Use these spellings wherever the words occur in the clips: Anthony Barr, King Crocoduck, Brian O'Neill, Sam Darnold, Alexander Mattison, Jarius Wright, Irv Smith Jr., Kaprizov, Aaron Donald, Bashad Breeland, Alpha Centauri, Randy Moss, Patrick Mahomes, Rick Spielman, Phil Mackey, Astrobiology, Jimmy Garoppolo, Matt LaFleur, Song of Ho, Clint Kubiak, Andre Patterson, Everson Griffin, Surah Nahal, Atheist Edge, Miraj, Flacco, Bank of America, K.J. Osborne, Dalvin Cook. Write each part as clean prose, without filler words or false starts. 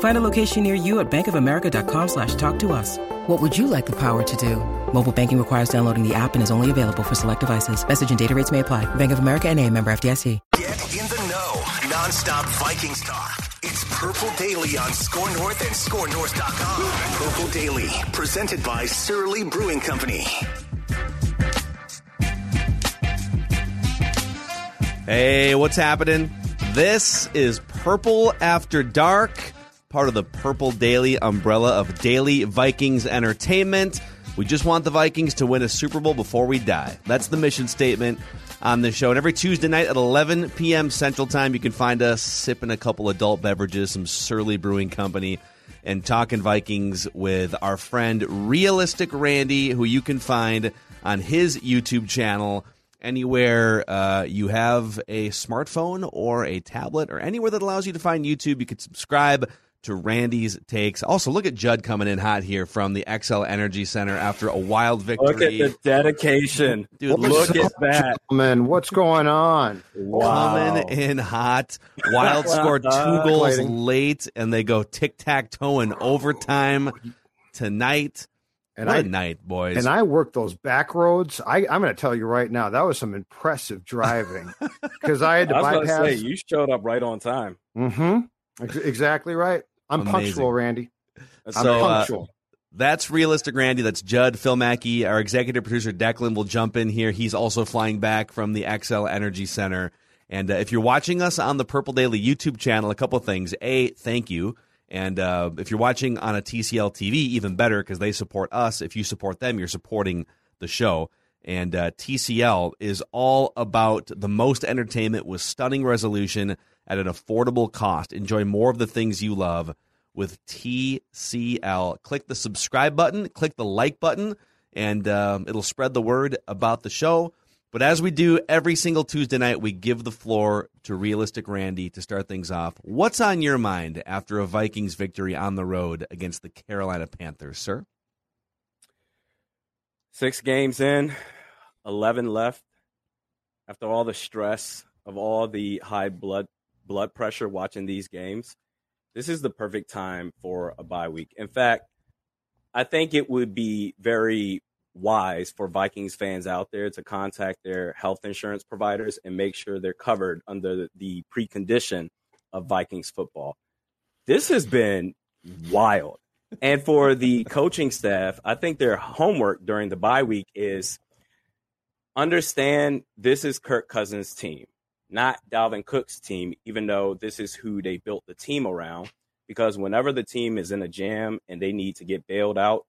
Find a location near you at bankofamerica.com/talktous. What would you like the power to do? Mobile banking requires downloading the app and is only available for select devices. Message and data rates may apply. Bank of America N.A., member FDIC. In the know, nonstop Vikings talk. It's Purple Daily on Score North and scorenorth.com. Purple Daily, presented by Surly Brewing Company. Hey, what's happening? This is Purple After Dark, part of the Purple Daily umbrella of Daily Vikings Entertainment. We just want the Vikings to win a Super Bowl before we die. That's the mission statement on this show. And every Tuesday night at 11 p.m. Central Time, you can find us sipping a couple adult beverages, some Surly Brewing Company, and talking Vikings with our friend Realistic Randy, who you can find on his YouTube channel anywhere you have a smartphone or a tablet or anywhere that allows you to find YouTube. You can subscribe to Randy's takes. Also, look at Judd coming in hot here from the XL Energy Center after a wild victory. Look at the dedication. Dude, look at that. Man, what's going on? Wow. Coming in hot. Wild scored two goals late, and they go tic-tac-toe in overtime tonight. What a night, boys. And I worked those back roads. I'm going to tell you right now, that was some impressive driving. Because I had to bypass. I was going to say, you showed up right on time. Mm-hmm. Exactly right. I'm punctual, Randy. I'm punctual. That's Realistic Randy. That's Judd, Phil Mackey. Our executive producer, Declan, will jump in here. He's also flying back from the XL Energy Center. And if you're watching us on the Purple Daily YouTube channel, a couple things. A, thank you. And if you're watching on a TCL TV, even better, because they support us. If you support them, you're supporting the show. And TCL is all about the most entertainment with stunning resolution at an affordable cost. Enjoy more of the things you love with TCL. Click the subscribe button, click the like button, and it'll spread the word about the show. But as we do every single Tuesday night, we give the floor to Realistic Randy to start things off. What's on your mind after a Vikings victory on the road against the Carolina Panthers, sir? 6 games in, 11 left. After all the stress of all the high blood pressure watching these games, this is the perfect time for a bye week. In fact, I think it would be very wise for Vikings fans out there to contact their health insurance providers and make sure they're covered under the precondition of Vikings football. This has been wild. And for the coaching staff, I think their homework during the bye week is understand this is Kirk Cousins' team, not Dalvin Cook's team, even though this is who they built the team around, because whenever the team is in a jam and they need to get bailed out,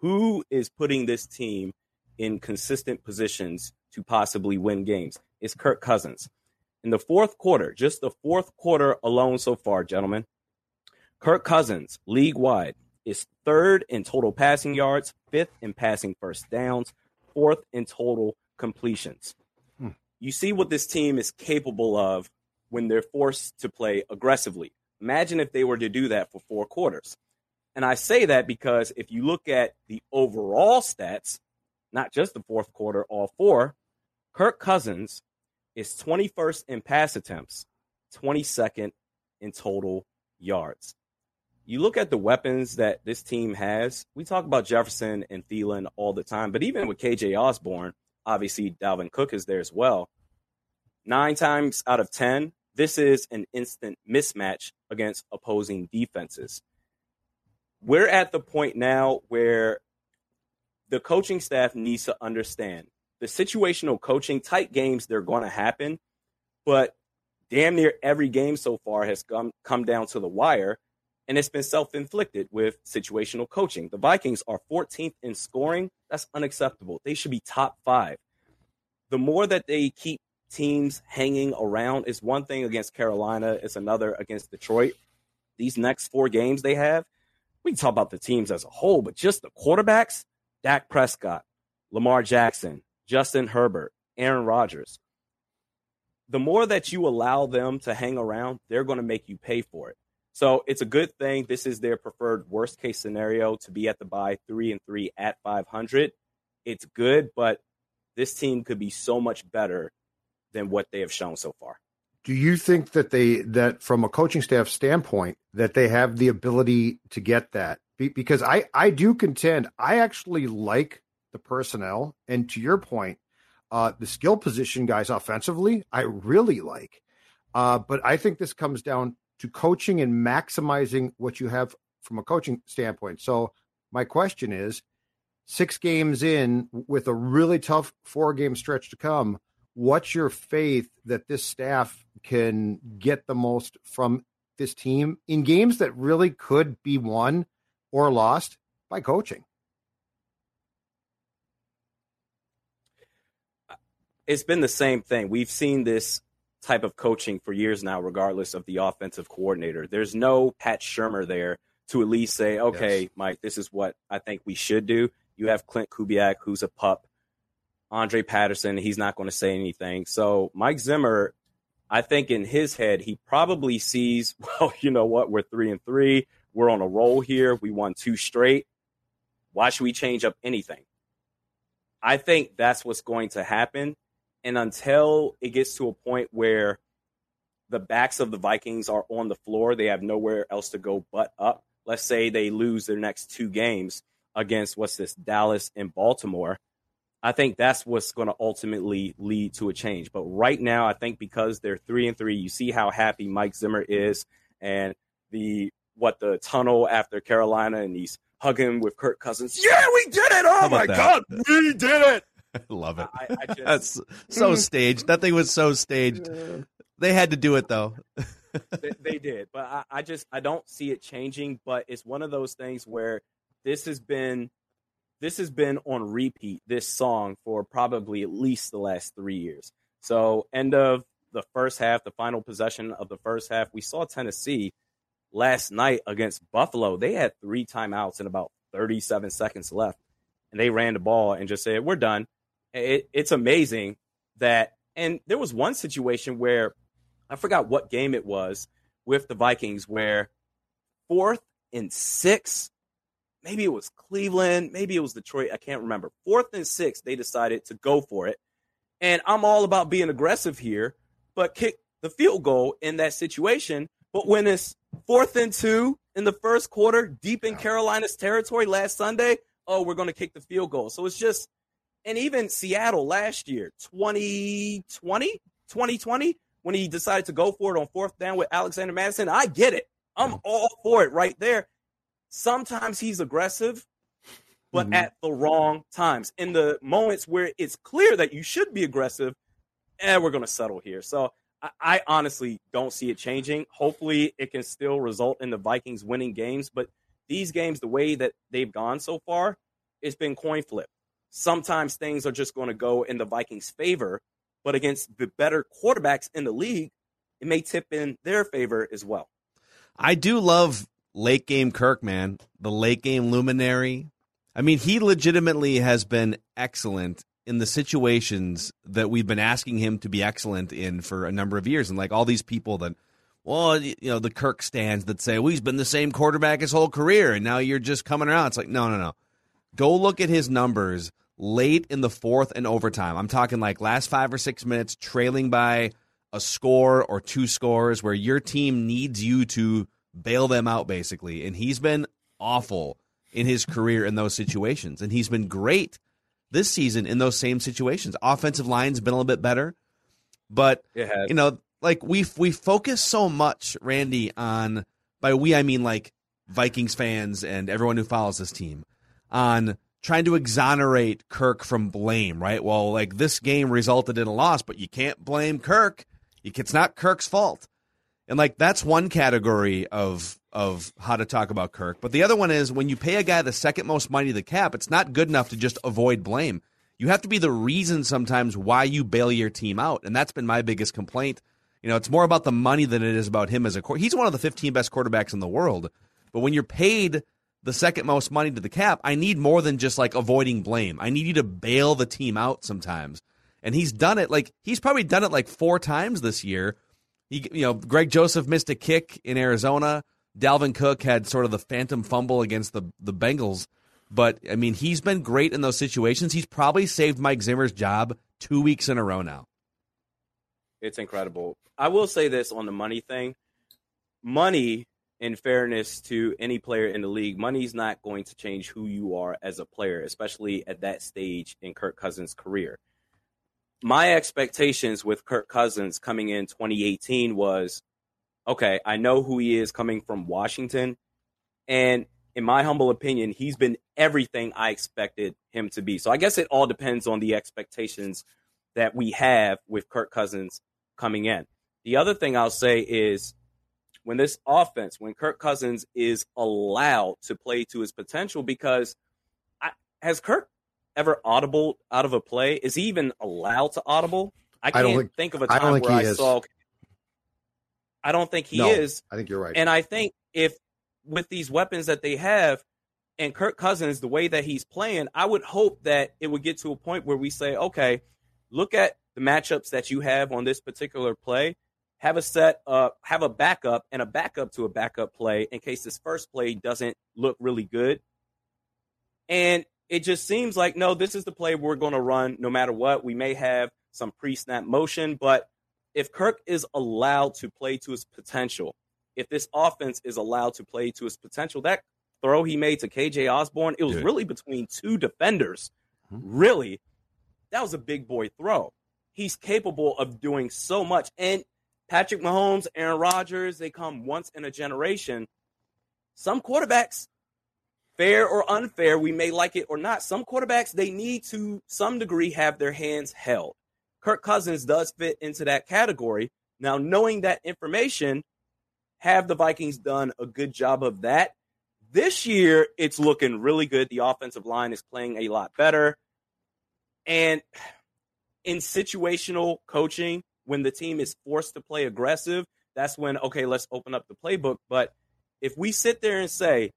who is putting this team in consistent positions to possibly win games? It's Kirk Cousins. In the fourth quarter, just the fourth quarter alone so far, gentlemen, Kirk Cousins, league-wide, is third in total passing yards, fifth in passing first downs, fourth in total completions. You see what this team is capable of when they're forced to play aggressively. Imagine if they were to do that for 4 quarters. And I say that because if you look at the overall stats, not just the fourth quarter, all 4, Kirk Cousins is 21st in pass attempts, 22nd in total yards. You look at the weapons that this team has. We talk about Jefferson and Thielen all the time, but even with K.J. Osborne, obviously, Dalvin Cook is there as well. 9 times out of 10, this is an instant mismatch against opposing defenses. We're at the point now where the coaching staff needs to understand the situational coaching, tight games, they're going to happen, but damn near every game so far has come down to the wire, and it's been self-inflicted with situational coaching. The Vikings are 14th in scoring. That's unacceptable. They should be top five. The more that they keep teams hanging around is one thing against Carolina. It's another against Detroit. These next four games they have, we can talk about the teams as a whole, but just the quarterbacks, Dak Prescott, Lamar Jackson, Justin Herbert, Aaron Rodgers. The more that you allow them to hang around, they're going to make you pay for it. So it's a good thing. This is their preferred worst-case scenario, to be at the bye 3-3 at 500. It's good, but this team could be so much better than what they have shown so far. Do you think that that from a coaching staff standpoint, that they have the ability to get that? Because I do contend, I actually like the personnel. And to your point, the skill position guys offensively, I really like. But I think this comes down to coaching and maximizing what you have from a coaching standpoint. So my question is, 6 games in with a really tough 4-game stretch to come, what's your faith that this staff can get the most from this team in games that really could be won or lost by coaching? It's been the same thing. We've seen this type of coaching for years now, regardless of the offensive coordinator. There's no Pat Shermer there to at least say, okay, yes, Mike, this is what I think we should do. You have Clint Kubiak, who's a pup. Andre Patterson, he's not going to say anything. So Mike Zimmer, I think in his head, he probably sees, well, you know what? We're 3-3. We're on a roll here. We won 2 straight. Why should we change up anything? I think that's what's going to happen. And until it gets to a point where the backs of the Vikings are on the floor, they have nowhere else to go but up. Let's say they lose their next 2 games against, Dallas and Baltimore. I think that's what's going to ultimately lead to a change. But right now, I think because they're 3-3, you see how happy Mike Zimmer is, and the tunnel after Carolina, and he's hugging with Kirk Cousins. Yeah, we did it! Oh my God, we did it! I love it. I just, that's so staged. Nothing was so staged. Yeah. They had to do it though. They did, but I don't see it changing. But it's one of those things where this has been on repeat, this song, for probably at least the last 3 years. So end of the first half, the final possession of the first half, we saw Tennessee last night against Buffalo. They had 3 timeouts and about 37 seconds left, and they ran the ball and just said, we're done. It's amazing that – and there was one situation where I forgot what game it was with the Vikings where 4th and 6 – maybe it was Cleveland, maybe it was Detroit, I can't remember. 4th and 6, they decided to go for it. And I'm all about being aggressive here, but kick the field goal in that situation. But when it's 4th and 2 in the first quarter, deep in Carolina's territory last Sunday, oh, we're going to kick the field goal. So it's just, and even Seattle last year, 2020, when he decided to go for it on 4th down with Alexander Mattison, I get it. I'm all for it right there. Sometimes he's aggressive, but at the wrong times. In the moments where it's clear that you should be aggressive, we're going to settle here. So I honestly don't see it changing. Hopefully it can still result in the Vikings winning games. But these games, the way that they've gone so far, it's been coin flip. Sometimes things are just going to go in the Vikings' favor, but against the better quarterbacks in the league, it may tip in their favor as well. I do love late game Kirk, man, the late game luminary. I mean, he legitimately has been excellent in the situations that we've been asking him to be excellent in for a number of years. And like all these people that, well, you know, the Kirk stands that say, well, he's been the same quarterback his whole career, and now you're just coming around. It's like, no. Go look at his numbers late in the fourth and overtime. I'm talking like last 5 or 6 minutes, trailing by a score or 2 scores where your team needs you to bail them out, basically. And he's been awful in his career in those situations, and he's been great this season in those same situations. Offensive line's been a little bit better, but you know, like we focus so much, Randy, on — by we I mean like Vikings fans and everyone who follows this team — on trying to exonerate Kirk from blame, right? Well, like this game resulted in a loss, but you can't blame Kirk. It's not Kirk's fault. And, like, that's one category of how to talk about Kirk. But the other one is when you pay a guy the second most money to the cap, it's not good enough to just avoid blame. You have to be the reason sometimes why you bail your team out. And that's been my biggest complaint. You know, it's more about the money than it is about him as a quarterback. He's one of the 15 best quarterbacks in the world. But when you're paid the second most money to the cap, I need more than just, like, avoiding blame. I need you to bail the team out sometimes. And he's done it, like, he's probably done it, like, 4 times this year. Greg Joseph missed a kick in Arizona. Dalvin Cook had sort of the phantom fumble against the Bengals. But, I mean, he's been great in those situations. He's probably saved Mike Zimmer's job 2 weeks in a row now. It's incredible. I will say this on the money thing. Money, in fairness to any player in the league, money's not going to change who you are as a player, especially at that stage in Kirk Cousins' career. My expectations with Kirk Cousins coming in 2018 was, okay, I know who he is coming from Washington, and in my humble opinion, he's been everything I expected him to be. So I guess it all depends on the expectations that we have with Kirk Cousins coming in. The other thing I'll say is when Kirk Cousins is allowed to play to his potential, because has Kirk ever audibled out of a play? Is he even allowed to audible? I can't think of a time where I saw. I don't think he is. I think you're right. And I think if with these weapons that they have and Kirk Cousins, the way that he's playing, I would hope that it would get to a point where we say, okay, look at the matchups that you have on this particular play, have a set up, have a backup and a backup to a backup play in case this first play doesn't look really good. And it just seems like, no, this is the play we're going to run no matter what. We may have some pre-snap motion, but if Kirk is allowed to play to his potential, if this offense is allowed to play to his potential, that throw he made to K.J. Osborne, it was really between 2 defenders. Really, that was a big boy throw. He's capable of doing so much. And Patrick Mahomes, Aaron Rodgers, they come once in a generation. Some quarterbacks, fair or unfair, we may like it or not, some quarterbacks, they need to some degree have their hands held. Kirk Cousins does fit into that category. Now, knowing that information, have the Vikings done a good job of that? This year, it's looking really good. The offensive line is playing a lot better. And in situational coaching, when the team is forced to play aggressive, that's when, okay, let's open up the playbook. But if we sit there and say,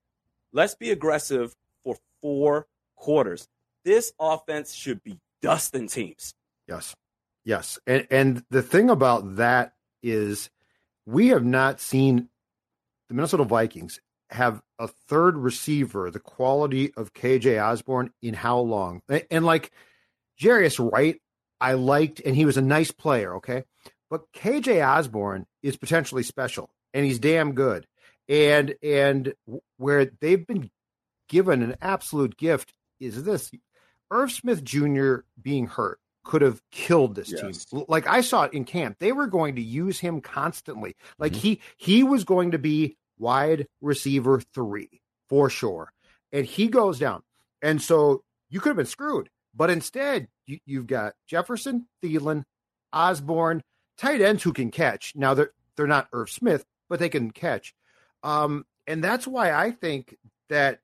let's be aggressive for 4 quarters, this offense should be dusting teams. Yes. And the thing about that is we have not seen the Minnesota Vikings have a third receiver the quality of K.J. Osborne in how long? And like Jarius Wright, I liked, and he was a nice player, okay? But K.J. Osborne is potentially special, and he's damn good. And where they've been given an absolute gift is this. Irv Smith Jr. being hurt could have killed this team. Like I saw it in camp. They were going to use him constantly. Like he was going to be wide receiver 3 for sure. And he goes down. And so you could have been screwed. But instead, you've got Jefferson, Thielen, Osborne, tight ends who can catch. Now, they're not Irv Smith, but they can catch. And that's why I think that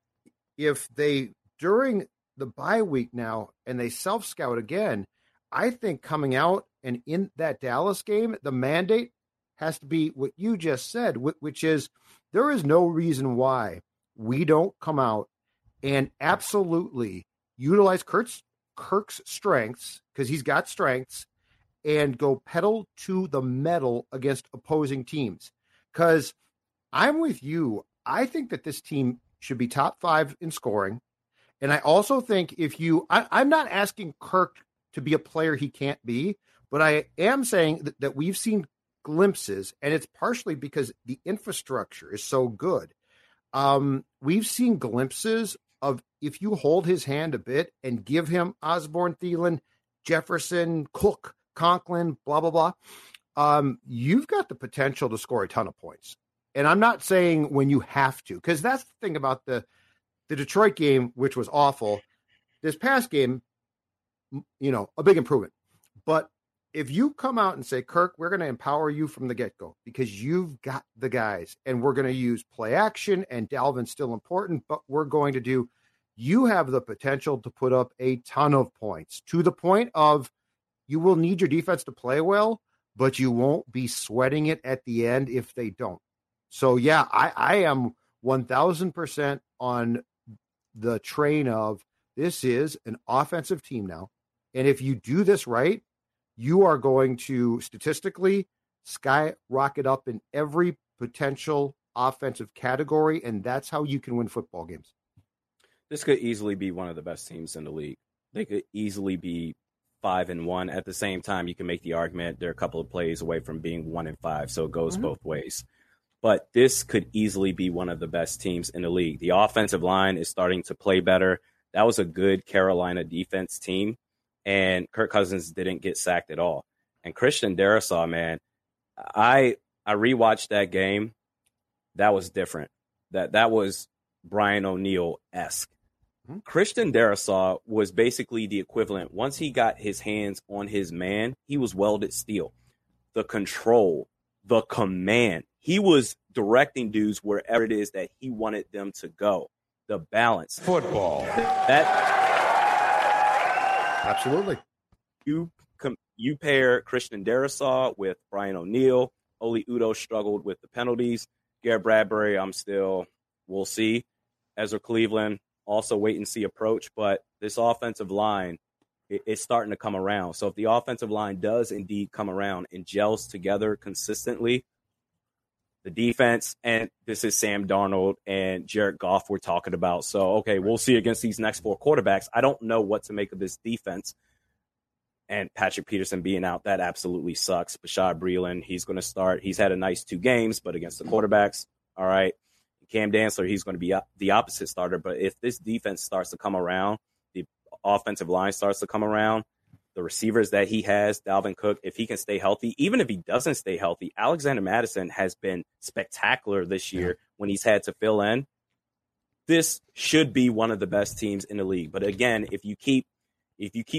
if they, during the bye week now, and they self-scout again, I think coming out and in that Dallas game, the mandate has to be what you just said, which is there is no reason why we don't come out and absolutely utilize Kirk's strengths, because he's got strengths, and go pedal to the metal against opposing teams. Because I'm with you. I think that this team should be top 5 in scoring. And I also think I'm not asking Kirk to be a player he can't be, but I am saying that we've seen glimpses, and it's partially because the infrastructure is so good. We've seen glimpses of if you hold his hand a bit and give him Osborne, Thielen, Jefferson, Cook, Conklin, blah, blah, blah, you've got the potential to score a ton of points. And I'm not saying when you have to, because that's the thing about the Detroit game, which was awful. This past game, a big improvement. But if you come out and say, Kirk, we're going to empower you from the get-go because you've got the guys, and we're going to use play action, and Dalvin's still important, but we're going to do, you have the potential to put up a ton of points to the point of you will need your defense to play well, but you won't be sweating it at the end if they don't. So, yeah, I am 1,000% on the train of this is an offensive team now. And if you do this right, you are going to statistically skyrocket up in every potential offensive category, and that's how you can win football games. This could easily be one of the best teams in the league. They could easily be 5-1. At the same time, you can make the argument they're a couple of plays away from being 1-5, so it goes both ways. But this could easily be one of the best teams in the league. The offensive line is starting to play better. That was a good Carolina defense team, and Kirk Cousins didn't get sacked at all. And Christian Darrisaw, man, I rewatched that game. That was different. That was Brian O'Neill-esque. Christian Darrisaw was basically the equivalent. Once he got his hands on his man, he was welded steel. The control, the command. He was directing dudes wherever it is that he wanted them to go. The balance. Football. Absolutely. You pair Christian Darrisaw with Brian O'Neill. Oli Udoh struggled with the penalties. Garrett Bradbury, we'll see. Ezra Cleveland. Also wait and see approach, but this offensive line is starting to come around. So if the offensive line does indeed come around and gels together consistently, the defense, and this is Sam Darnold and Jared Goff we're talking about. So, okay, we'll see against these next four quarterbacks. I don't know what to make of this defense. And Patrick Peterson being out, that absolutely sucks. Bashad Breeland, he's going to start. He's had a nice two games, but against the quarterbacks, all right. Cam Dantzler, he's going to be the opposite starter. But if this defense starts to come around, the offensive line starts to come around, the receivers that he has, Dalvin Cook, if he can stay healthy, even if he doesn't stay healthy, Alexander Mattison has been spectacular this year when he's had to fill in. This should be one of the best teams in the league. But again, if you keep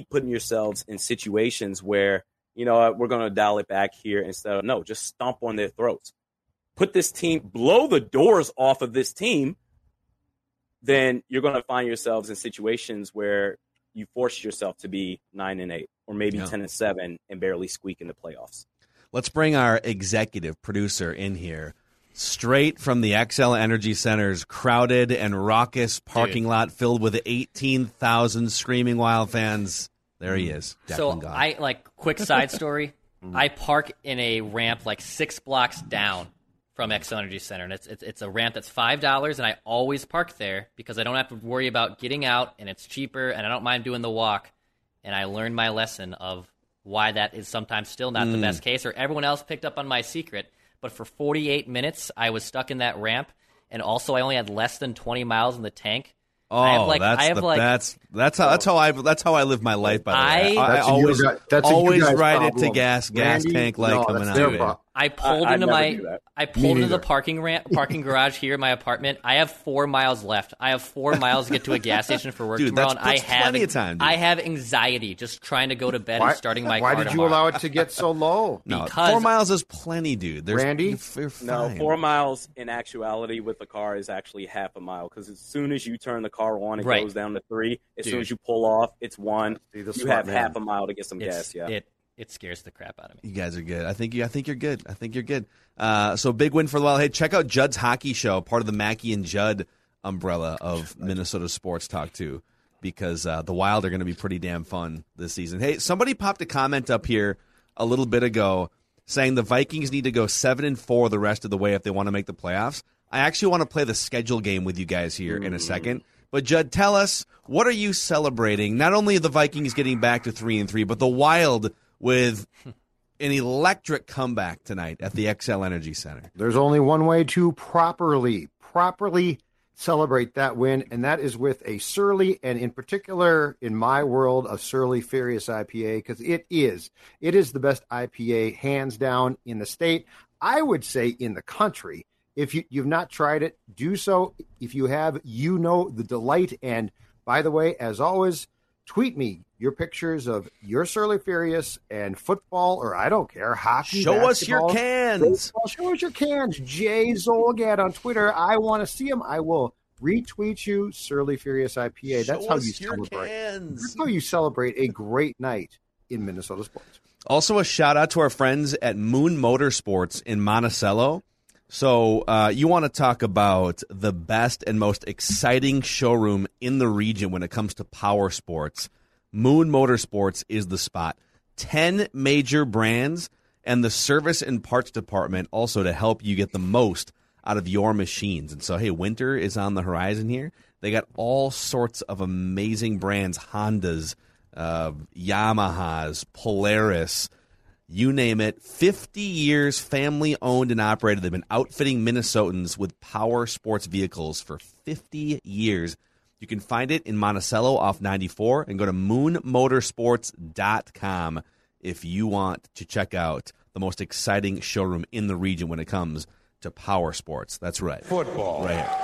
putting yourselves in situations where, you know, we're going to dial it back here instead of, no, just stomp on their throats. Put this team, blow the doors off of this team, then you're going to find yourselves in situations where you force yourself to be 9-8 or maybe 10-7 and barely squeak in the playoffs. Let's bring our executive producer in here, straight from the XL Energy Center's crowded and raucous parking lot filled with 18,000 screaming wild fans. There he is. So I quick side story. I park in a ramp 6 blocks down from XL Energy Center, and it's a ramp that's $5, and I always park there because I don't have to worry about getting out, and it's cheaper, and I don't mind doing the walk. And I learned my lesson of why that is sometimes still not the best case, or everyone else picked up on my secret. But for 48 minutes, I was stuck in that ramp, and also I only had less than 20 miles in the tank. That's how I live my life. By the way, I always ride it to gas Randy, tank light coming out of it. I pulled into the parking garage here in my apartment. I have 4 miles left. I have 4 miles to get to a gas station for work tomorrow. I have anxiety just trying to go to bed and starting my car. Why did you allow it to get so low? Because 4 miles is plenty, dude. No, 4 miles in actuality with the car is actually half a mile because as soon as you turn the car on, it goes down to 3. As soon as you pull off, it's 1. You have half a mile to get some gas. Yeah. It scares the crap out of me. You guys are good. I think you're good. So big win for the Wild. Hey, check out Judd's Hockey Show, part of the Mackey and Judd umbrella of Minnesota sports talk too, because the Wild are going to be pretty damn fun this season. Hey, somebody popped a comment up here a little bit ago saying the Vikings need to go 7-4 the rest of the way if they want to make the playoffs. I actually want to play the schedule game with you guys here in a second. But, Judd, tell us, what are you celebrating? Not only the Vikings getting back to 3-3, but the Wild with an electric comeback tonight at the XL Energy Center. There's only one way to properly celebrate that win, and that is with a Surly, and in particular, in my world, a Surly Furious IPA, because it is the best IPA, hands down, in the state. I would say in the country. If you've not tried it, do so. If you have, you know the delight. And by the way, as always, Tweet me your pictures of your Surly Furious and football, or I don't care, hockey. Show us your cans. Baseball. Show us your cans. Jay Zolgad on Twitter. I want to see them. I will retweet you, Surly Furious IPA. That's how you celebrate. That's how you celebrate a great night in Minnesota sports. Also, a shout out to our friends at Moon Motorsports in Monticello. So you want to talk about the best and most exciting showroom in the region when it comes to power sports. Moon Motorsports is the spot. 10 major brands and the service and parts department also to help you get the most out of your machines. And so, hey, winter is on the horizon here. They got all sorts of amazing brands, Hondas, Yamahas, Polaris, you name it. 50 years family-owned and operated. They've been outfitting Minnesotans with power sports vehicles for 50 years. You can find it in Monticello off 94 and go to moonmotorsports.com if you want to check out the most exciting showroom in the region when it comes to power sports. That's right. Football. Right here.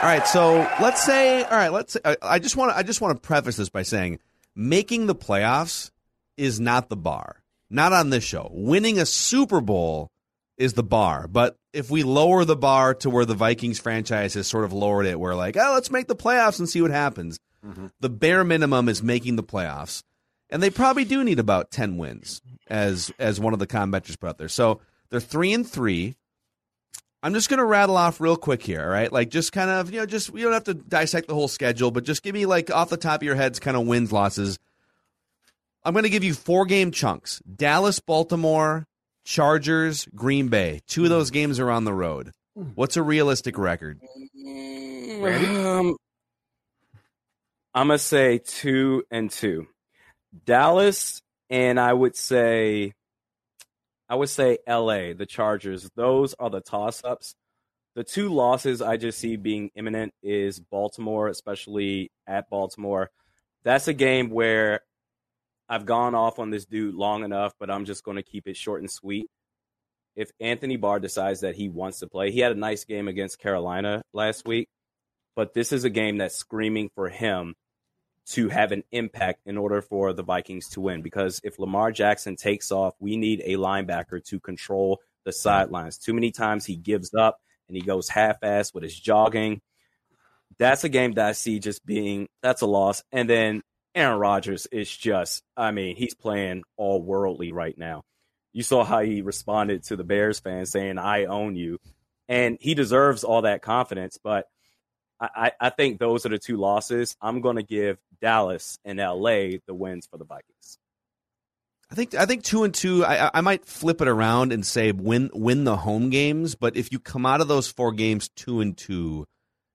All right, so let's say, I just want to preface this by saying making the playoffs is not the bar. Not on this show. Winning a Super Bowl is the bar. But if we lower the bar to where the Vikings franchise has sort of lowered it, we're like, oh, let's make the playoffs and see what happens. Mm-hmm. The bare minimum is making the playoffs. And they probably do need about 10 wins, as one of the commenters put out there. So they're 3-3. I'm just going to rattle off real quick here, all right? Like, just kind of, you know, just we don't have to dissect the whole schedule, but just give me, like, off the top of your heads kind of wins, losses. I'm going to give you four-game chunks. Dallas, Baltimore, Chargers, Green Bay. Two of those games are on the road. What's a realistic record? Randy? I'm going to say 2-2. Dallas, and I would say L.A., the Chargers. Those are the toss-ups. The two losses I just see being imminent is Baltimore, especially at Baltimore. That's a game where I've gone off on this dude long enough, but I'm just going to keep it short and sweet. If Anthony Barr decides that he wants to play, he had a nice game against Carolina last week, but this is a game that's screaming for him to have an impact in order for the Vikings to win. Because if Lamar Jackson takes off, we need a linebacker to control the sidelines. Too many times he gives up and he goes half-assed with his jogging. That's a game that I see just being – that's a loss. And then Aaron Rodgers is just – I mean, he's playing all worldly right now. You saw how he responded to the Bears fans saying, I own you. And he deserves all that confidence, but – I think those are the two losses. I'm going to give Dallas and L.A. the wins for the Vikings. I think 2-2. I might flip it around and say win the home games. But if you come out of those four games 2-2,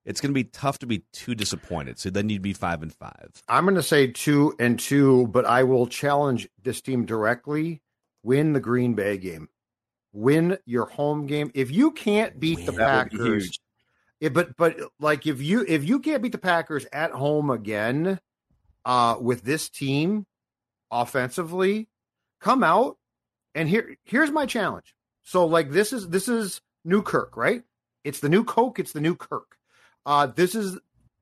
it's going to be tough to be too disappointed. So then you'd be 5-5. I'm going to say 2-2, but I will challenge this team directly. Win the Green Bay game. Win your home game. If you can't beat the Packers. But like if you can't beat the Packers at home again with this team offensively, come out and here's my challenge. So like this is new Kirk, right? It's the new Coke, it's the new Kirk. This is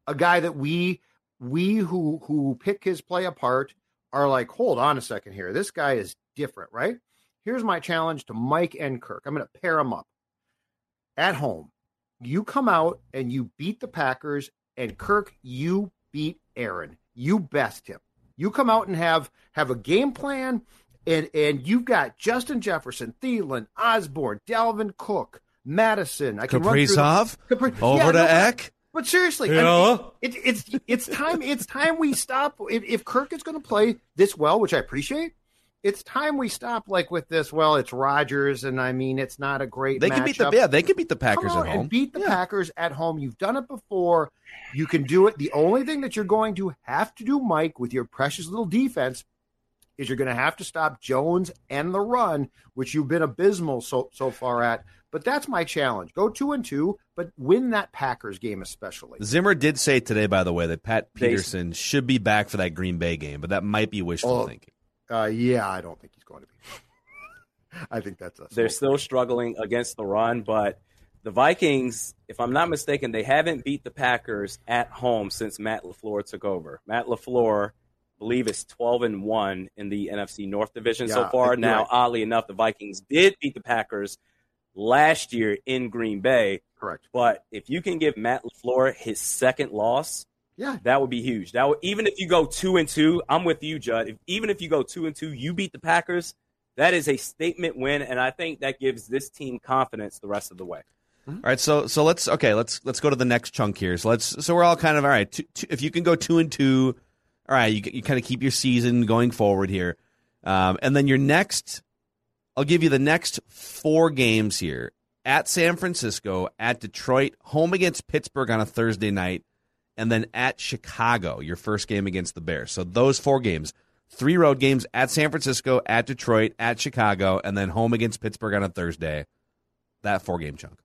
a guy that we who pick his play apart are like, hold on a second here. This guy is different, right? Here's my challenge to Mike and Kirk. I'm going to pair them up at home. You come out and you beat the Packers, and Kirk, you beat Aaron. You best him. You come out and have a game plan, and you've got Justin Jefferson, Thielen, Osborne, Dalvin Cook, Madison. I can Kaprizov, Eck. But seriously, yeah. I mean, it's time. It's time we stop. If Kirk is going to play this well, which I appreciate. It's time we stop like with this. Well, it's Rodgers, and I mean it's not a great. They can beat the they can beat the Packers at home. And beat the Packers at home. You've done it before. You can do it. The only thing that you're going to have to do, Mike, with your precious little defense, is you're going to have to stop Jones and the run, which you've been abysmal so far at. But that's my challenge. Go 2-2, but win that Packers game especially. Zimmer did say today, by the way, that Pat Peterson should be back for that Green Bay game, but that might be wishful thinking. Yeah, I don't think he's going to be. I think that's us. They're still struggling against the run, but The Vikings, if I'm not mistaken, they haven't beat the Packers at home since Matt LaFleur took over. Matt LaFleur, I believe, is 12-1 in the NFC North Division so far. Now, right. Oddly enough, the Vikings did beat the Packers last year in Green Bay. Correct. But if you can give Matt LaFleur his second loss, that would be huge. That would, even if you go 2-2, I'm with you, Judd. Even if you go 2-2, you beat the Packers, that is a statement win, and I think that gives this team confidence the rest of the way. All right, so let's go to the next chunk here. So we're all kind of all right. If you can go 2-2, all right, you kind of keep your season going forward here, and then your next, I'll give you the next four games here: at San Francisco, at Detroit, home against Pittsburgh on a Thursday night, and then at Chicago, your first game against the Bears. So those four games, three road games: at San Francisco, at Detroit, at Chicago, and then home against Pittsburgh on a Thursday. That four game chunk.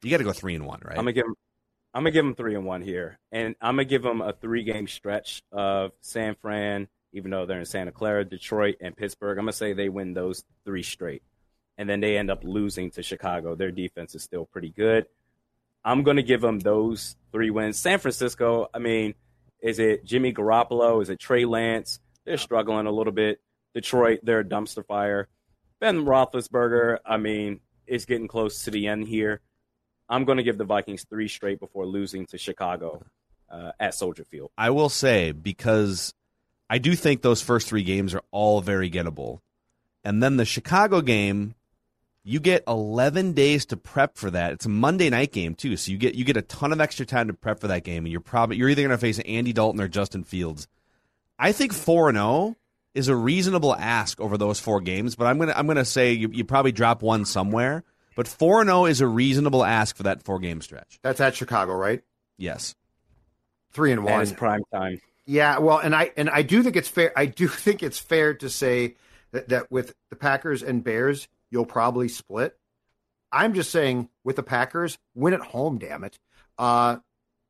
You got to go 3-1, right? I'm gonna give him 3-1 here, and I'm gonna give him a 3-game stretch of San Fran, even though they're in Santa Clara, Detroit, and Pittsburgh. I'm gonna say they win those three straight, and then they end up losing to Chicago. Their defense is still pretty good. I'm gonna give them those three wins. San Francisco, I mean, is it Jimmy Garoppolo? Is it Trey Lance? They're struggling a little bit. Detroit, they're a dumpster fire. Ben Roethlisberger, I mean, it's getting close to the end here. I'm going to give the Vikings three straight before losing to Chicago at Soldier Field. I will say, because I do think those first three games are all very gettable. And then the Chicago game, you get 11 days to prep for that. It's a Monday night game, too, so you get a ton of extra time to prep for that game, and you're either going to face Andy Dalton or Justin Fields. I think 4-0 is a reasonable ask over those four games, but I'm going to say you probably drop one somewhere. But 4-0 is a reasonable ask for that four-game stretch. That's at Chicago, right? Yes. 3-1. And it's prime time. Yeah, well, and I do think it's fair. I do think it's fair to say that with the Packers and Bears, you'll probably split. I'm just saying with the Packers, win at home, damn it. 3-1.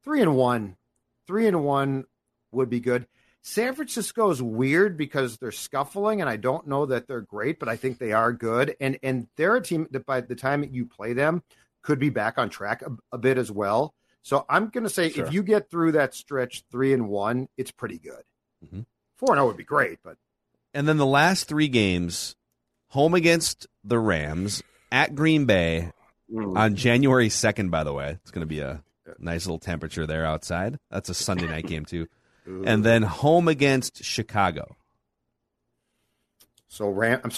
3-1 would be good. San Francisco is weird because they're scuffling, and I don't know that they're great, but I think they are good. And they're a team that by the time that you play them could be back on track a bit as well. So I'm going to say If you get through that stretch 3-1, it's pretty good. 4-0 would be great. And then the last three games, home against the Rams, at Green Bay on January 2nd, by the way. It's going to be a nice little temperature there outside. That's a Sunday night game, too. And then home against Chicago. So Rams.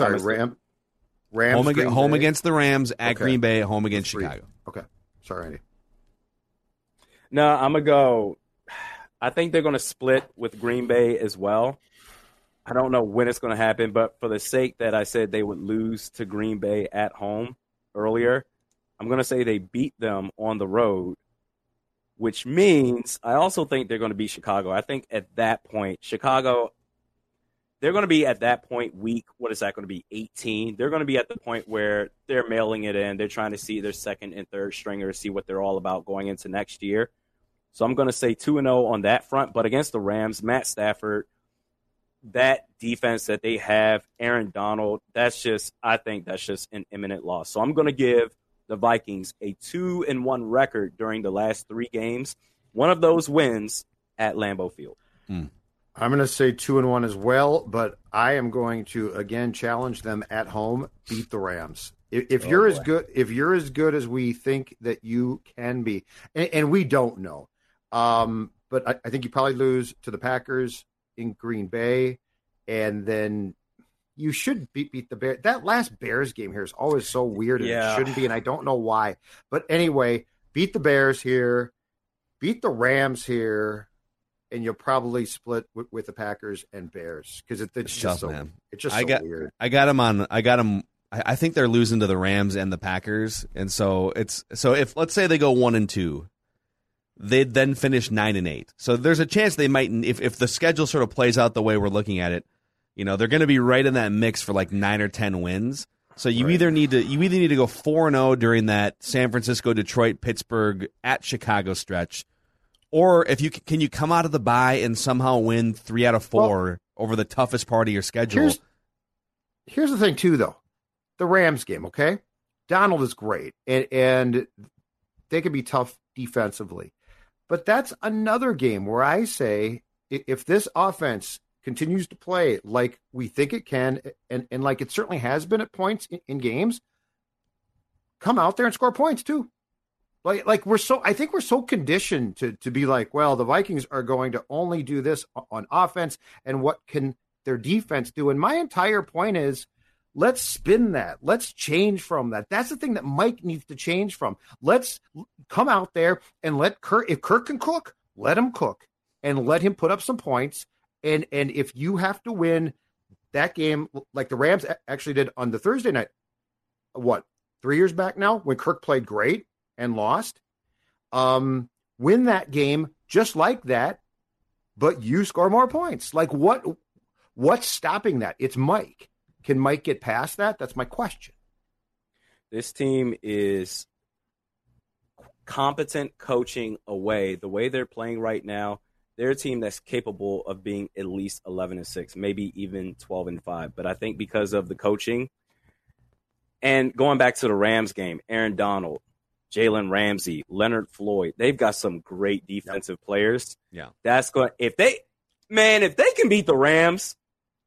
Home against the Rams at Green Bay. Home against Chicago. Okay. Sorry, Andy. No, I'm gonna go. I think they're gonna split with Green Bay as well. I don't know when it's gonna happen, but for the sake that I said they would lose to Green Bay at home earlier, I'm gonna say they beat them on the road. Which means I also think they're going to beat Chicago. I think at that point, Chicago, they're going to be at that point week, what is that going to be, 18? They're going to be at the point where they're mailing it in. They're trying to see their second and third stringers, see what they're all about going into next year. So I'm going to say 2-0 on that front. But against the Rams, Matt Stafford, that defense that they have, Aaron Donald, I think that's just an imminent loss. So I'm going to give the Vikings a 2-1 record during the last three games. One of those wins at Lambeau Field. I'm going to say 2-1 as well, but I am going to again challenge them at home. Beat the Rams. If you're as good as we think that you can be, and we don't know, but I think you probably lose to the Packers in Green Bay, and then. You should beat the Bears. That last Bears game here is always so weird, and It shouldn't be, and I don't know why. But anyway, beat the Bears here, beat the Rams here, and you'll probably split with the Packers and Bears because it's just tough, so man. It's just weird. I got them. I think they're losing to the Rams and the Packers, and so if let's say they go 1-2, they'd then finish 9-8. So there's a chance they might, if the schedule sort of plays out the way we're looking at it. You know, they're going to be right in that mix for like 9 or 10 wins. So you either need to go 4-0 during that San Francisco, Detroit, Pittsburgh at Chicago stretch, or if you can you come out of the bye and somehow win 3 out of 4 over the toughest part of your schedule. Here's the thing too, though, the Rams game. Okay, Donald is great, and they can be tough defensively. But that's another game where I say if this offense continues to play like we think it can and like it certainly has been at points in games, come out there and score points too. Like I think we're so conditioned to be like, well, the Vikings are going to only do this on offense, and what can their defense do? And my entire point is, let's spin that. Let's change from that. That's the thing that Mike needs to change from. Let's come out there and let Kirk, if Kirk can cook, let him cook and let him put up some points. And if you have to win that game, like the Rams actually did on the Thursday night, 3 years back now, when Kirk played great and lost, win that game just like that, but you score more points. Like what's stopping that? It's Mike. Can Mike get past that? That's my question. This team is competent coaching away. The way they're playing right now, they're a team that's capable of being at least 11-6, maybe even 12-5. But I think because of the coaching and going back to the Rams game, Aaron Donald, Jalen Ramsey, Leonard Floyd, they've got some great defensive players. Yeah. That's going, if they can beat the Rams,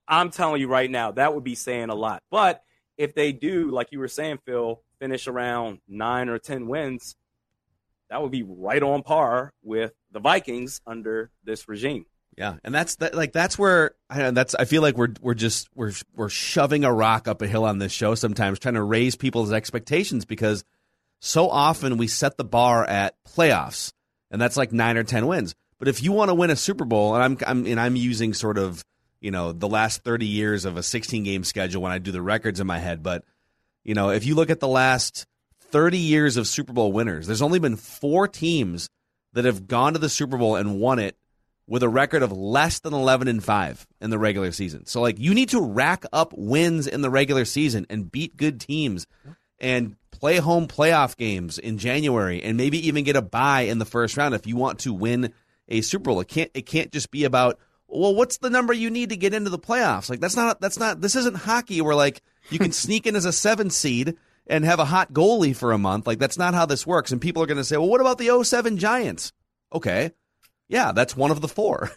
I'm telling you right now, that would be saying a lot. But if they do, like you were saying, Phil, finish around 9 or 10 wins, that would be right on par with the Vikings under this regime. Yeah, and I feel like we're shoving a rock up a hill on this show sometimes, trying to raise people's expectations, because so often we set the bar at playoffs, and that's like 9 or 10 wins. But if you want to win a Super Bowl, and I'm using sort of, you know, the last 30 years of a 16-game schedule when I do the records in my head. But, you know, if you look at the last 30 years of Super Bowl winners, there's only been 4 teams that have gone to the Super Bowl and won it with a record of less than 11-5 in the regular season. So, like, you need to rack up wins in the regular season and beat good teams and play home playoff games in January and maybe even get a bye in the first round if you want to win a Super Bowl. It can't just be about, well, what's the number you need to get into the playoffs? Like, that's not, this isn't hockey where, like, you can sneak in as a 7 seed and have a hot goalie for a month. Like, that's not how this works. And people are going to say, well, what about the 07 Giants? Okay. Yeah, that's one of the 4.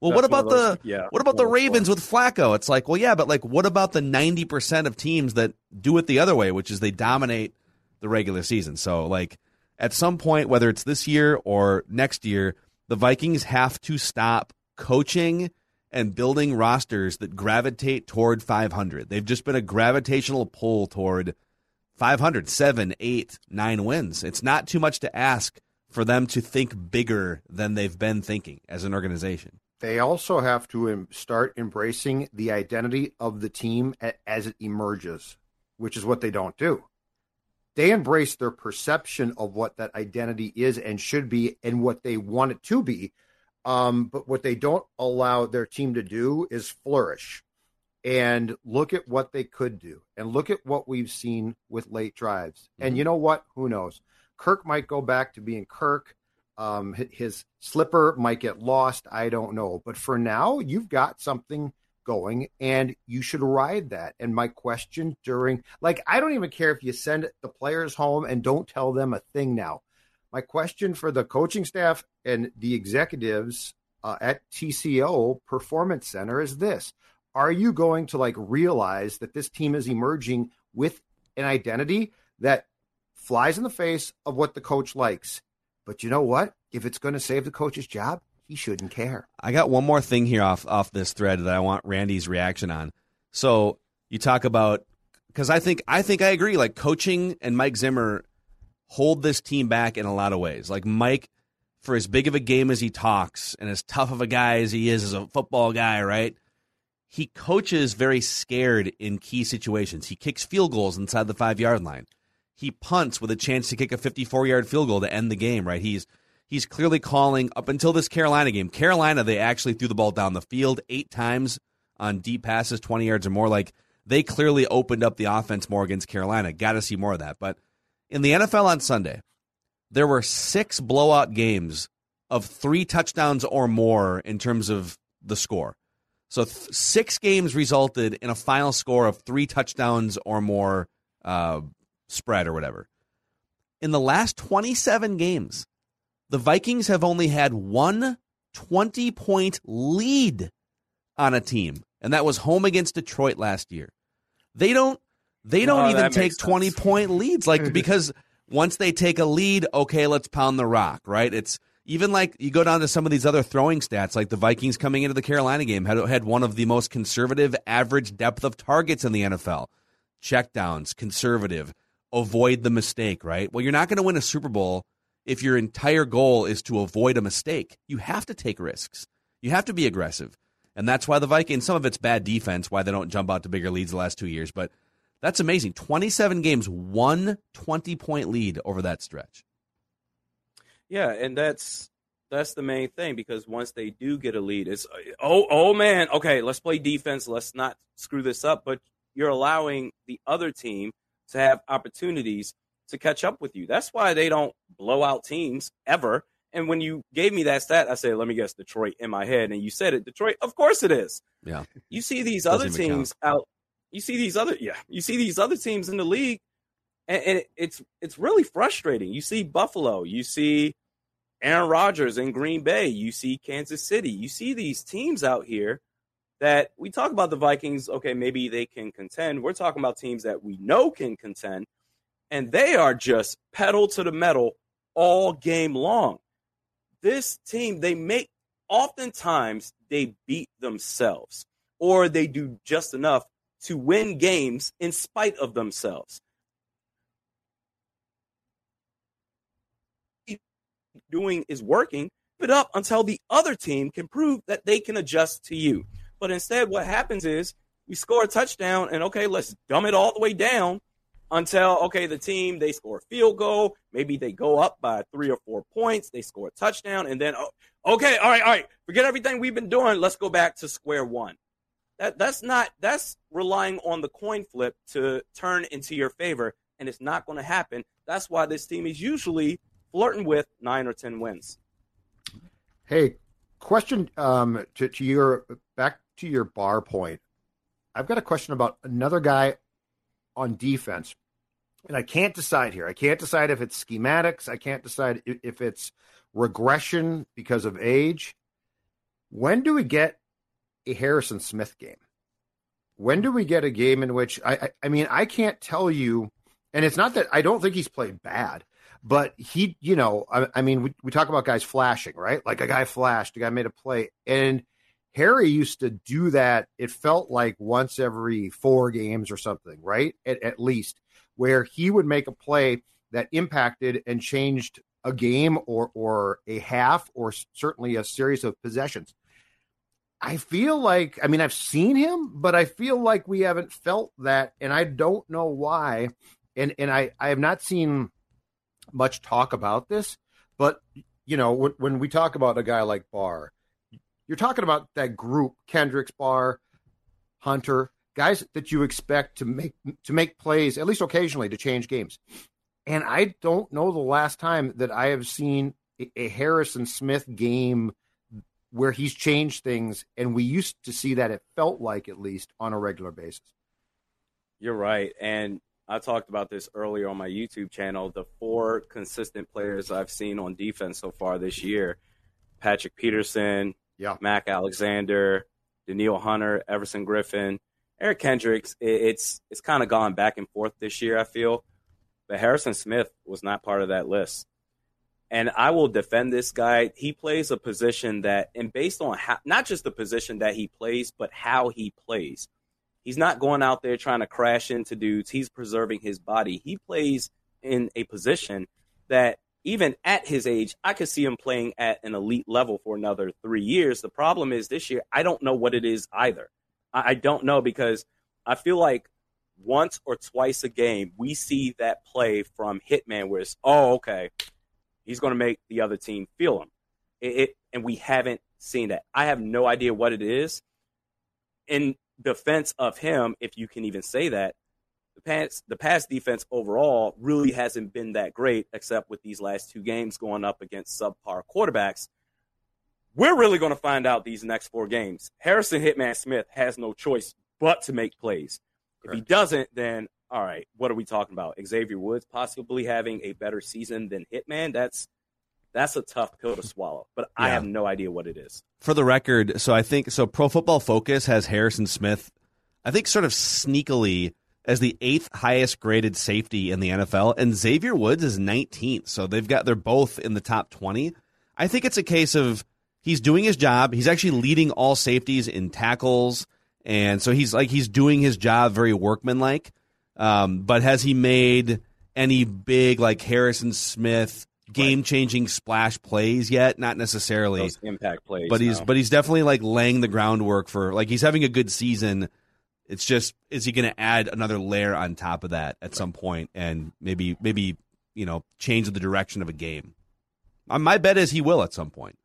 Well, that's what about the Ravens with Flacco? It's like, well, yeah, but, like, what about the 90% of teams that do it the other way, which is they dominate the regular season? So, like, at some point, whether it's this year or next year, the Vikings have to stop coaching and building rosters that gravitate toward 500. They've just been a gravitational pull toward 500, 7, 8, 9 wins. It's not too much to ask for them to think bigger than they've been thinking as an organization. They also have to start embracing the identity of the team as it emerges, which is what they don't do. They embrace their perception of what that identity is and should be and what they want it to be. But what they don't allow their team to do is flourish and look at what they could do and look at what we've seen with late drives. Mm-hmm. And you know what? Who knows? Kirk might go back to being Kirk. His slipper might get lost. I don't know. But for now, you've got something going and you should ride that. And my question during, like, I don't even care if you send the players home and don't tell them a thing now. My question for the coaching staff and the executives at TCO Performance Center is this. Are you going to, like, realize that this team is emerging with an identity that flies in the face of what the coach likes? But you know what? If it's going to save the coach's job, he shouldn't care. I got one more thing here off this thread that I want Randy's reaction on. So you talk about, because I think I agree, like, coaching and Mike Zimmer hold this team back in a lot of ways. Like, Mike, for as big of a game as he talks and as tough of a guy as he is as a football guy, right? He coaches very scared in key situations. He kicks field goals inside the 5-yard line. He punts with a chance to kick a 54-yard field goal to end the game, right? He's clearly calling, up until this Carolina game. Carolina, they actually threw the ball down the field 8 times on deep passes, 20 yards or more. Like, they clearly opened up the offense more against Carolina. Got to see more of that. But in the NFL on Sunday, there were 6 blowout games of 3 touchdowns or more in terms of the score. So 6 games resulted in a final score of 3 touchdowns or more spread or whatever. In the last 27 games, the Vikings have only had one 20-point lead on a team, and that was home against Detroit last year. They don't even take 20-point leads, like, because once they take a lead, okay, let's pound the rock, right? It's even like you go down to some of these other throwing stats, like the Vikings coming into the Carolina game had one of the most conservative average depth of targets in the NFL. Checkdowns, conservative, avoid the mistake, right? Well, you're not going to win a Super Bowl if your entire goal is to avoid a mistake. You have to take risks. You have to be aggressive. And that's why the Vikings, some of it's bad defense, why they don't jump out to bigger leads the last 2 years, but that's amazing. 27 games, one 20-point lead over that stretch. Yeah, and that's the main thing, because once they do get a lead, it's, oh man, okay, let's play defense, let's not screw this up, but you're allowing the other team to have opportunities to catch up with you. That's why they don't blow out teams ever. And when you gave me that stat, I said, let me guess, Detroit in my head, and you said it, Detroit, of course it is. Yeah. You see these other teams out. You see these other teams in the league, and it's really frustrating. You see Buffalo, you see Aaron Rodgers in Green Bay, you see Kansas City, you see these teams out here that we talk about the Vikings. Okay, maybe they can contend. We're talking about teams that we know can contend, and they are just pedal to the metal all game long. This team, oftentimes they beat themselves, or they do just enough to win games in spite of themselves. Doing is working it up until the other team can prove that they can adjust to you. But instead, what happens is we score a touchdown and, okay, let's dumb it all the way down until, okay, the team, they score a field goal. Maybe they go up by 3 or 4 points. They score a touchdown. And then, okay, all right, forget everything we've been doing. Let's go back to square one. That's relying on the coin flip to turn into your favor, and it's not going to happen. That's why this team is usually flirting with 9 or 10 wins. Hey, question back to your bar point. I've got a question about another guy on defense, and I can't decide here. I can't decide if it's schematics. I can't decide if it's regression because of age. When do we get a Harrison Smith game? When do we get a game in which I mean, I can't tell you, and it's not that I don't think he's played bad, but he, you know, I mean, we talk about guys flashing, right? Like a guy flashed, a guy made a play, and Harry used to do that. It felt like once every 4 games or something, right? At least, where he would make a play that impacted and changed a game or a half, or certainly a series of possessions. I feel like, I mean, I've seen him, but I feel like we haven't felt that, and I don't know why. And I have not seen much talk about this, but, you know, when we talk about a guy like Barr, you're talking about that group, Kendricks, Barr, Hunter, guys that you expect to make plays, at least occasionally, to change games. And I don't know the last time that I have seen a Harrison Smith game where he's changed things, and we used to see that, it felt like, at least on a regular basis. You're right, and I talked about this earlier on my YouTube channel, the 4 consistent players I've seen on defense so far this year: Patrick Peterson, Mac Alexander, Daniil Hunter, Everson Griffin, Eric Kendricks. It's kind of gone back and forth this year, I feel, but Harrison Smith was not part of that list. And I will defend this guy. He plays a position that, and based on how, not just the position that he plays, but how he plays. He's not going out there trying to crash into dudes. He's preserving his body. He plays in a position that, even at his age, I could see him playing at an elite level for another 3 years. The problem is this year, I don't know what it is either. I don't know, because I feel like once or twice a game, we see that play from Hitman where it's, oh, okay, he's going to make the other team feel him. And we haven't seen that. I have no idea what it is. In defense of him, if you can even say that, the pass defense overall really hasn't been that great, except with these last 2 games going up against subpar quarterbacks. We're really going to find out these next 4 games. Harrison Hitman Smith has no choice but to make plays. Correct. If he doesn't, then all right, what are we talking about? Xavier Woods possibly having a better season than Hitman? That's a tough pill to swallow, but I have no idea what it is. For the record, so Pro Football Focus has Harrison Smith, I think sort of sneakily, as the 8th highest graded safety in the NFL, and Xavier Woods is 19th, so they're both in the top 20. I think it's a case of he's doing his job. He's actually leading all safeties in tackles, and so he's doing his job very workmanlike. But has he made any big Harrison Smith game-changing splash plays yet? Not necessarily. Those impact plays. But he's definitely laying the groundwork for he's having a good season. It's just, is he going to add another layer on top of that at some point and maybe change the direction of a game? My bet is he will at some point.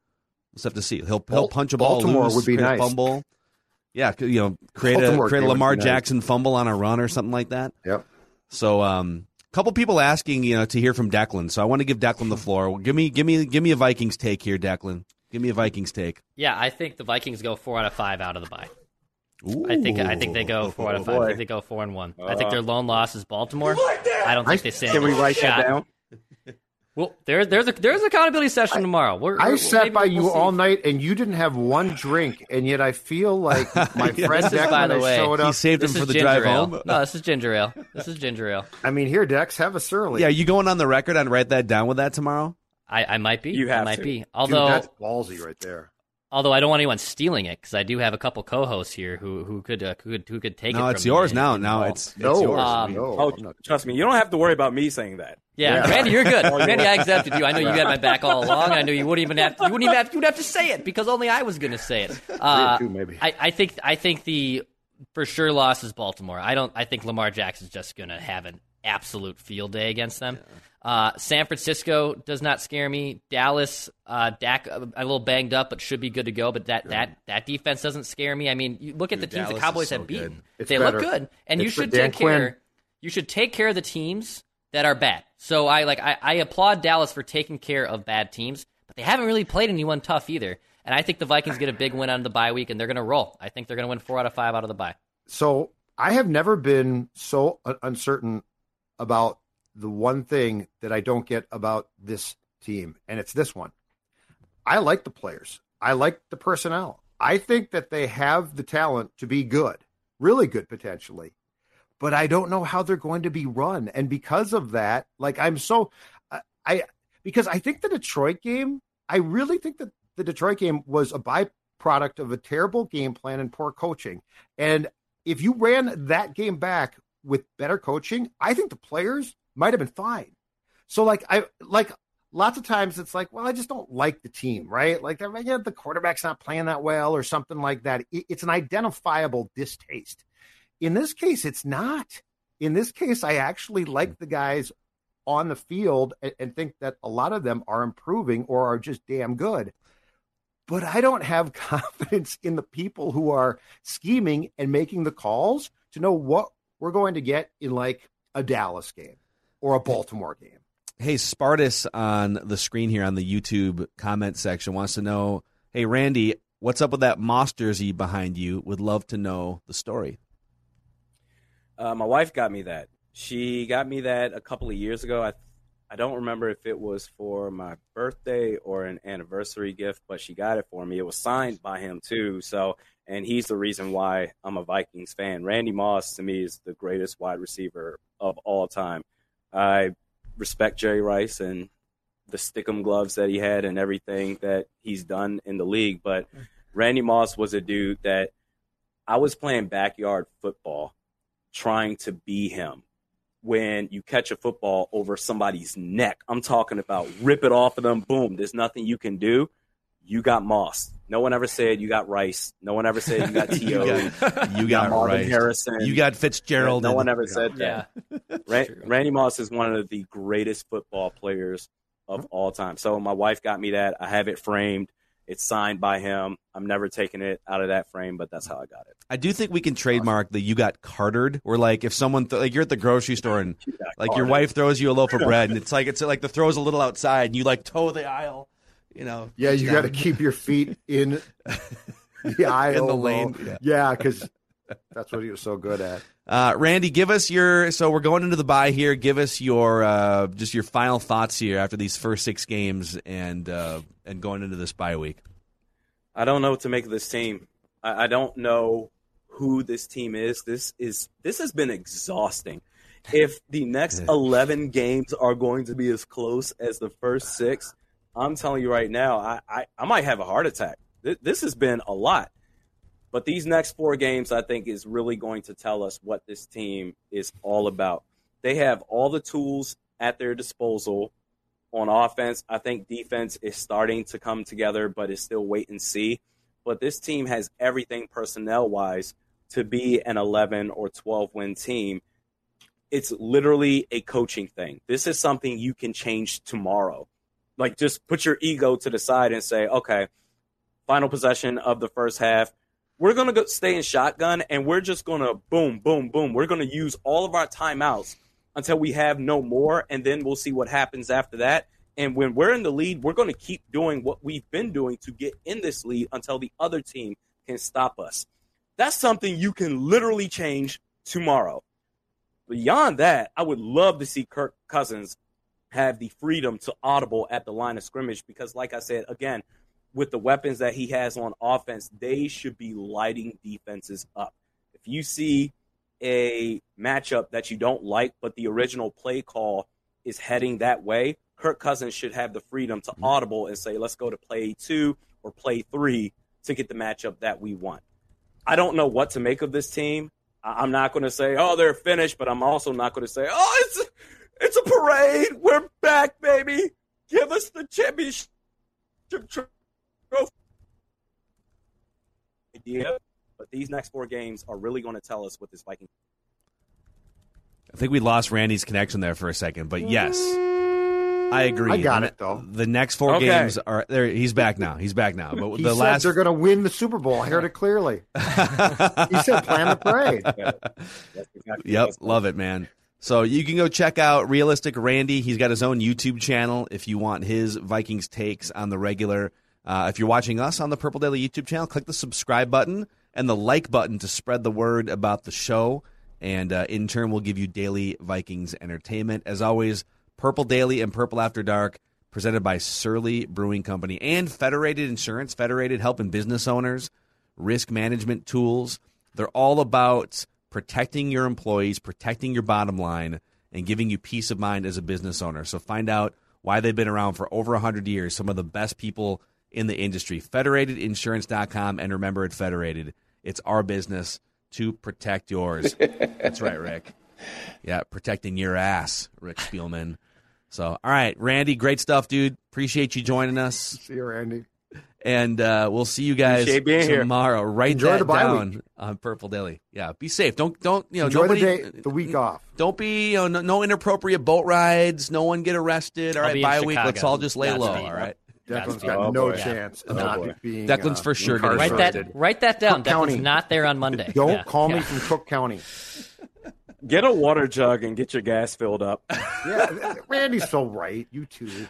We'll have to see. He'll punch a ball, Baltimore loose, would be nice. A fumble. Yeah, create a Lamar Jackson fumble on a run or something like that. Yep. So, couple people asking to hear from Declan. So I want to give Declan the floor. Well, give me a Vikings take here, Declan. Give me a Vikings take. Yeah, I think the Vikings go 4 out of 5 out of the bye. Ooh. I think they go 4 out of 5. Boy. I think they go 4-1. I think their lone loss is Baltimore. I don't think they stand. Can we write that down? Well, there's an accountability session tomorrow. I sat by you all night, and you didn't have one drink, and yet I feel like my friend Dex, by the way, showed up. He saved him for the drive home. No, this is ginger ale. I mean, here, Dex, have a Surly. Yeah, you going on the record and write that down with that tomorrow? I might be. You have to. Although, dude, that's ballsy right there. Although I don't want anyone stealing it, because I do have a couple co-hosts here who could take it. No, it's yours now. Now it's yours. Trust me, you don't have to worry about me saying that. Yeah. Randy, you're good. Randy, I accepted you. I know you had my back all along. I knew you wouldn't even have to, say it, because only I was going to say it. Too, maybe. I think the for sure loss is Baltimore. I think Lamar Jackson's just going to have an absolute field day against them. Yeah. San Francisco does not scare me. Dallas, Dak a little banged up, but should be good to go. But that defense doesn't scare me. I mean, you look at the teams Dallas the Cowboys have beaten. They look good, and you should take care. You should take care of the teams that are bad. So I applaud Dallas for taking care of bad teams, but they haven't really played anyone tough either. And I think the Vikings get a big win on the bye week, and they're going to roll. I think they're going to win 4 out of 5 out of the bye. So I have never been so uncertain about the one thing that I don't get about this team, and it's this one. I like the players. I like the personnel. I think that they have the talent to be good, really good potentially. But I don't know how they're going to be run. And because of that, because I think the Detroit game, I really think that the Detroit game was a byproduct of a terrible game plan and poor coaching. And if you ran that game back with better coaching, I think the players might've been fine. So lots of times it's I just don't like the team, right? The quarterback's not playing that well or something like that. It's an identifiable distaste. In this case, it's not. In this case, I actually like the guys on the field and think that a lot of them are improving or are just damn good. But I don't have confidence in the people who are scheming and making the calls to know what we're going to get in a Dallas game or a Baltimore game. Hey, Spartus on the screen here on the YouTube comment section wants to know, hey, Randy, what's up with that Moss jersey behind you? Would love to know the story. My wife got me that. She got me that a couple of years ago. I don't remember if it was for my birthday or an anniversary gift, but she got it for me. It was signed by him too. So, and he's the reason why I'm a Vikings fan. Randy Moss to me is the greatest wide receiver of all time. I respect Jerry Rice and the Stickum gloves that he had and everything that he's done in the league. But Randy Moss was a dude that I was playing backyard football trying to be him. When you catch a football over somebody's neck, I'm talking about rip it off of them, boom, there's nothing you can do. You got Moss. No one ever said you got Rice. No one ever said you got T.O. you got Marvin Rice. Harrison. You got Fitzgerald. No one ever said that. Randy Moss is one of the greatest football players of all time. So my wife got me that. I have it framed. It's signed by him. I'm never taking it out of that frame, but that's how I got it. I do think we can trademark that you got Cartered. Or if someone you're at the grocery store and your wife throws you a loaf of bread, and it's like the throw's a little outside, and you toe the aisle, Yeah, you got to keep your feet in the aisle in the lane. Yeah, because That's what he was so good at. Randy, give us your – so we're going into the bye here. Give us your just your final thoughts here after these first six games and going into this bye week. I don't know what to make of this team. I don't know who this team is. This has been exhausting. If the next 11 games are going to be as close as the first six, I'm telling you right now, I might have a heart attack. This has been a lot. But these next four games, I think, is really going to tell us what this team is all about. They have all the tools at their disposal on offense. I think defense is starting to come together, but it's still wait and see. But this team has everything personnel-wise to be an 11 or 12-win team. It's literally a coaching thing. This is something you can change tomorrow. Like, just put your ego to the side and say, okay, final possession of the first half, we're going to go stay in shotgun, and we're just going to boom, boom, boom. We're going to use all of our timeouts until we have no more, and then we'll see what happens after that. And when we're in the lead, we're going to keep doing what we've been doing to get in this lead until the other team can stop us. That's something you can literally change tomorrow. Beyond that, I would love to see Kirk Cousins have the freedom to audible at the line of scrimmage because, like I said, again, with the weapons that he has on offense, they should be lighting defenses up. If you see a matchup that you don't like, but the original play call is heading that way, Kirk Cousins should have the freedom to audible and say, let's go to play 2 or play 3 to get the matchup that we want. I don't know what to make of this team. I'm not going to say, oh, they're finished, but I'm also not going to say, oh, it's a parade. We're back, baby. Give us the championship. Idea, but these next four games are really going to tell us what this Viking. I think we lost Randy's connection there for a second, but yes, I agree. I got it though. The next four games are there. He's back now. But he said they're going to win the Super Bowl. I heard it clearly. He said, "Plan the parade." Yep, love it, man. So you can go check out Realistic Randy. He's got his own YouTube channel if you want his Vikings takes on the regular. If you're watching us on the Purple Daily YouTube channel, click the subscribe button and the like button to spread the word about the show. And in turn, we'll give you daily Vikings entertainment. As always, Purple Daily and Purple After Dark, presented by Surly Brewing Company and Federated Insurance. Federated helping business owners, risk management tools. They're all about protecting your employees, protecting your bottom line, and giving you peace of mind as a business owner. So find out why they've been around for over 100 years, some of the best people in the industry. Federatedinsurance.com, and remember at Federated, it's our business to protect yours. That's right, Rick. Yeah, protecting your ass, Rick Spielman. So, all right, Randy, great stuff, dude. Appreciate you joining us. See you, Randy. And we'll see you guys tomorrow. Here. Write Enjoy that down week. On Purple Daily. Yeah, be safe. Don't you know? Enjoy the week off. Don't be no inappropriate boat rides. No one get arrested. All right, bye week. Let's all just lay low. All right. Declan's got no chance of not being. Declan's for sure. Write that down. Cook Declan's County. Not there on Monday. Don't call me from Cook County. Get a water jug and get your gas filled up. Yeah, Randy's so right. You too.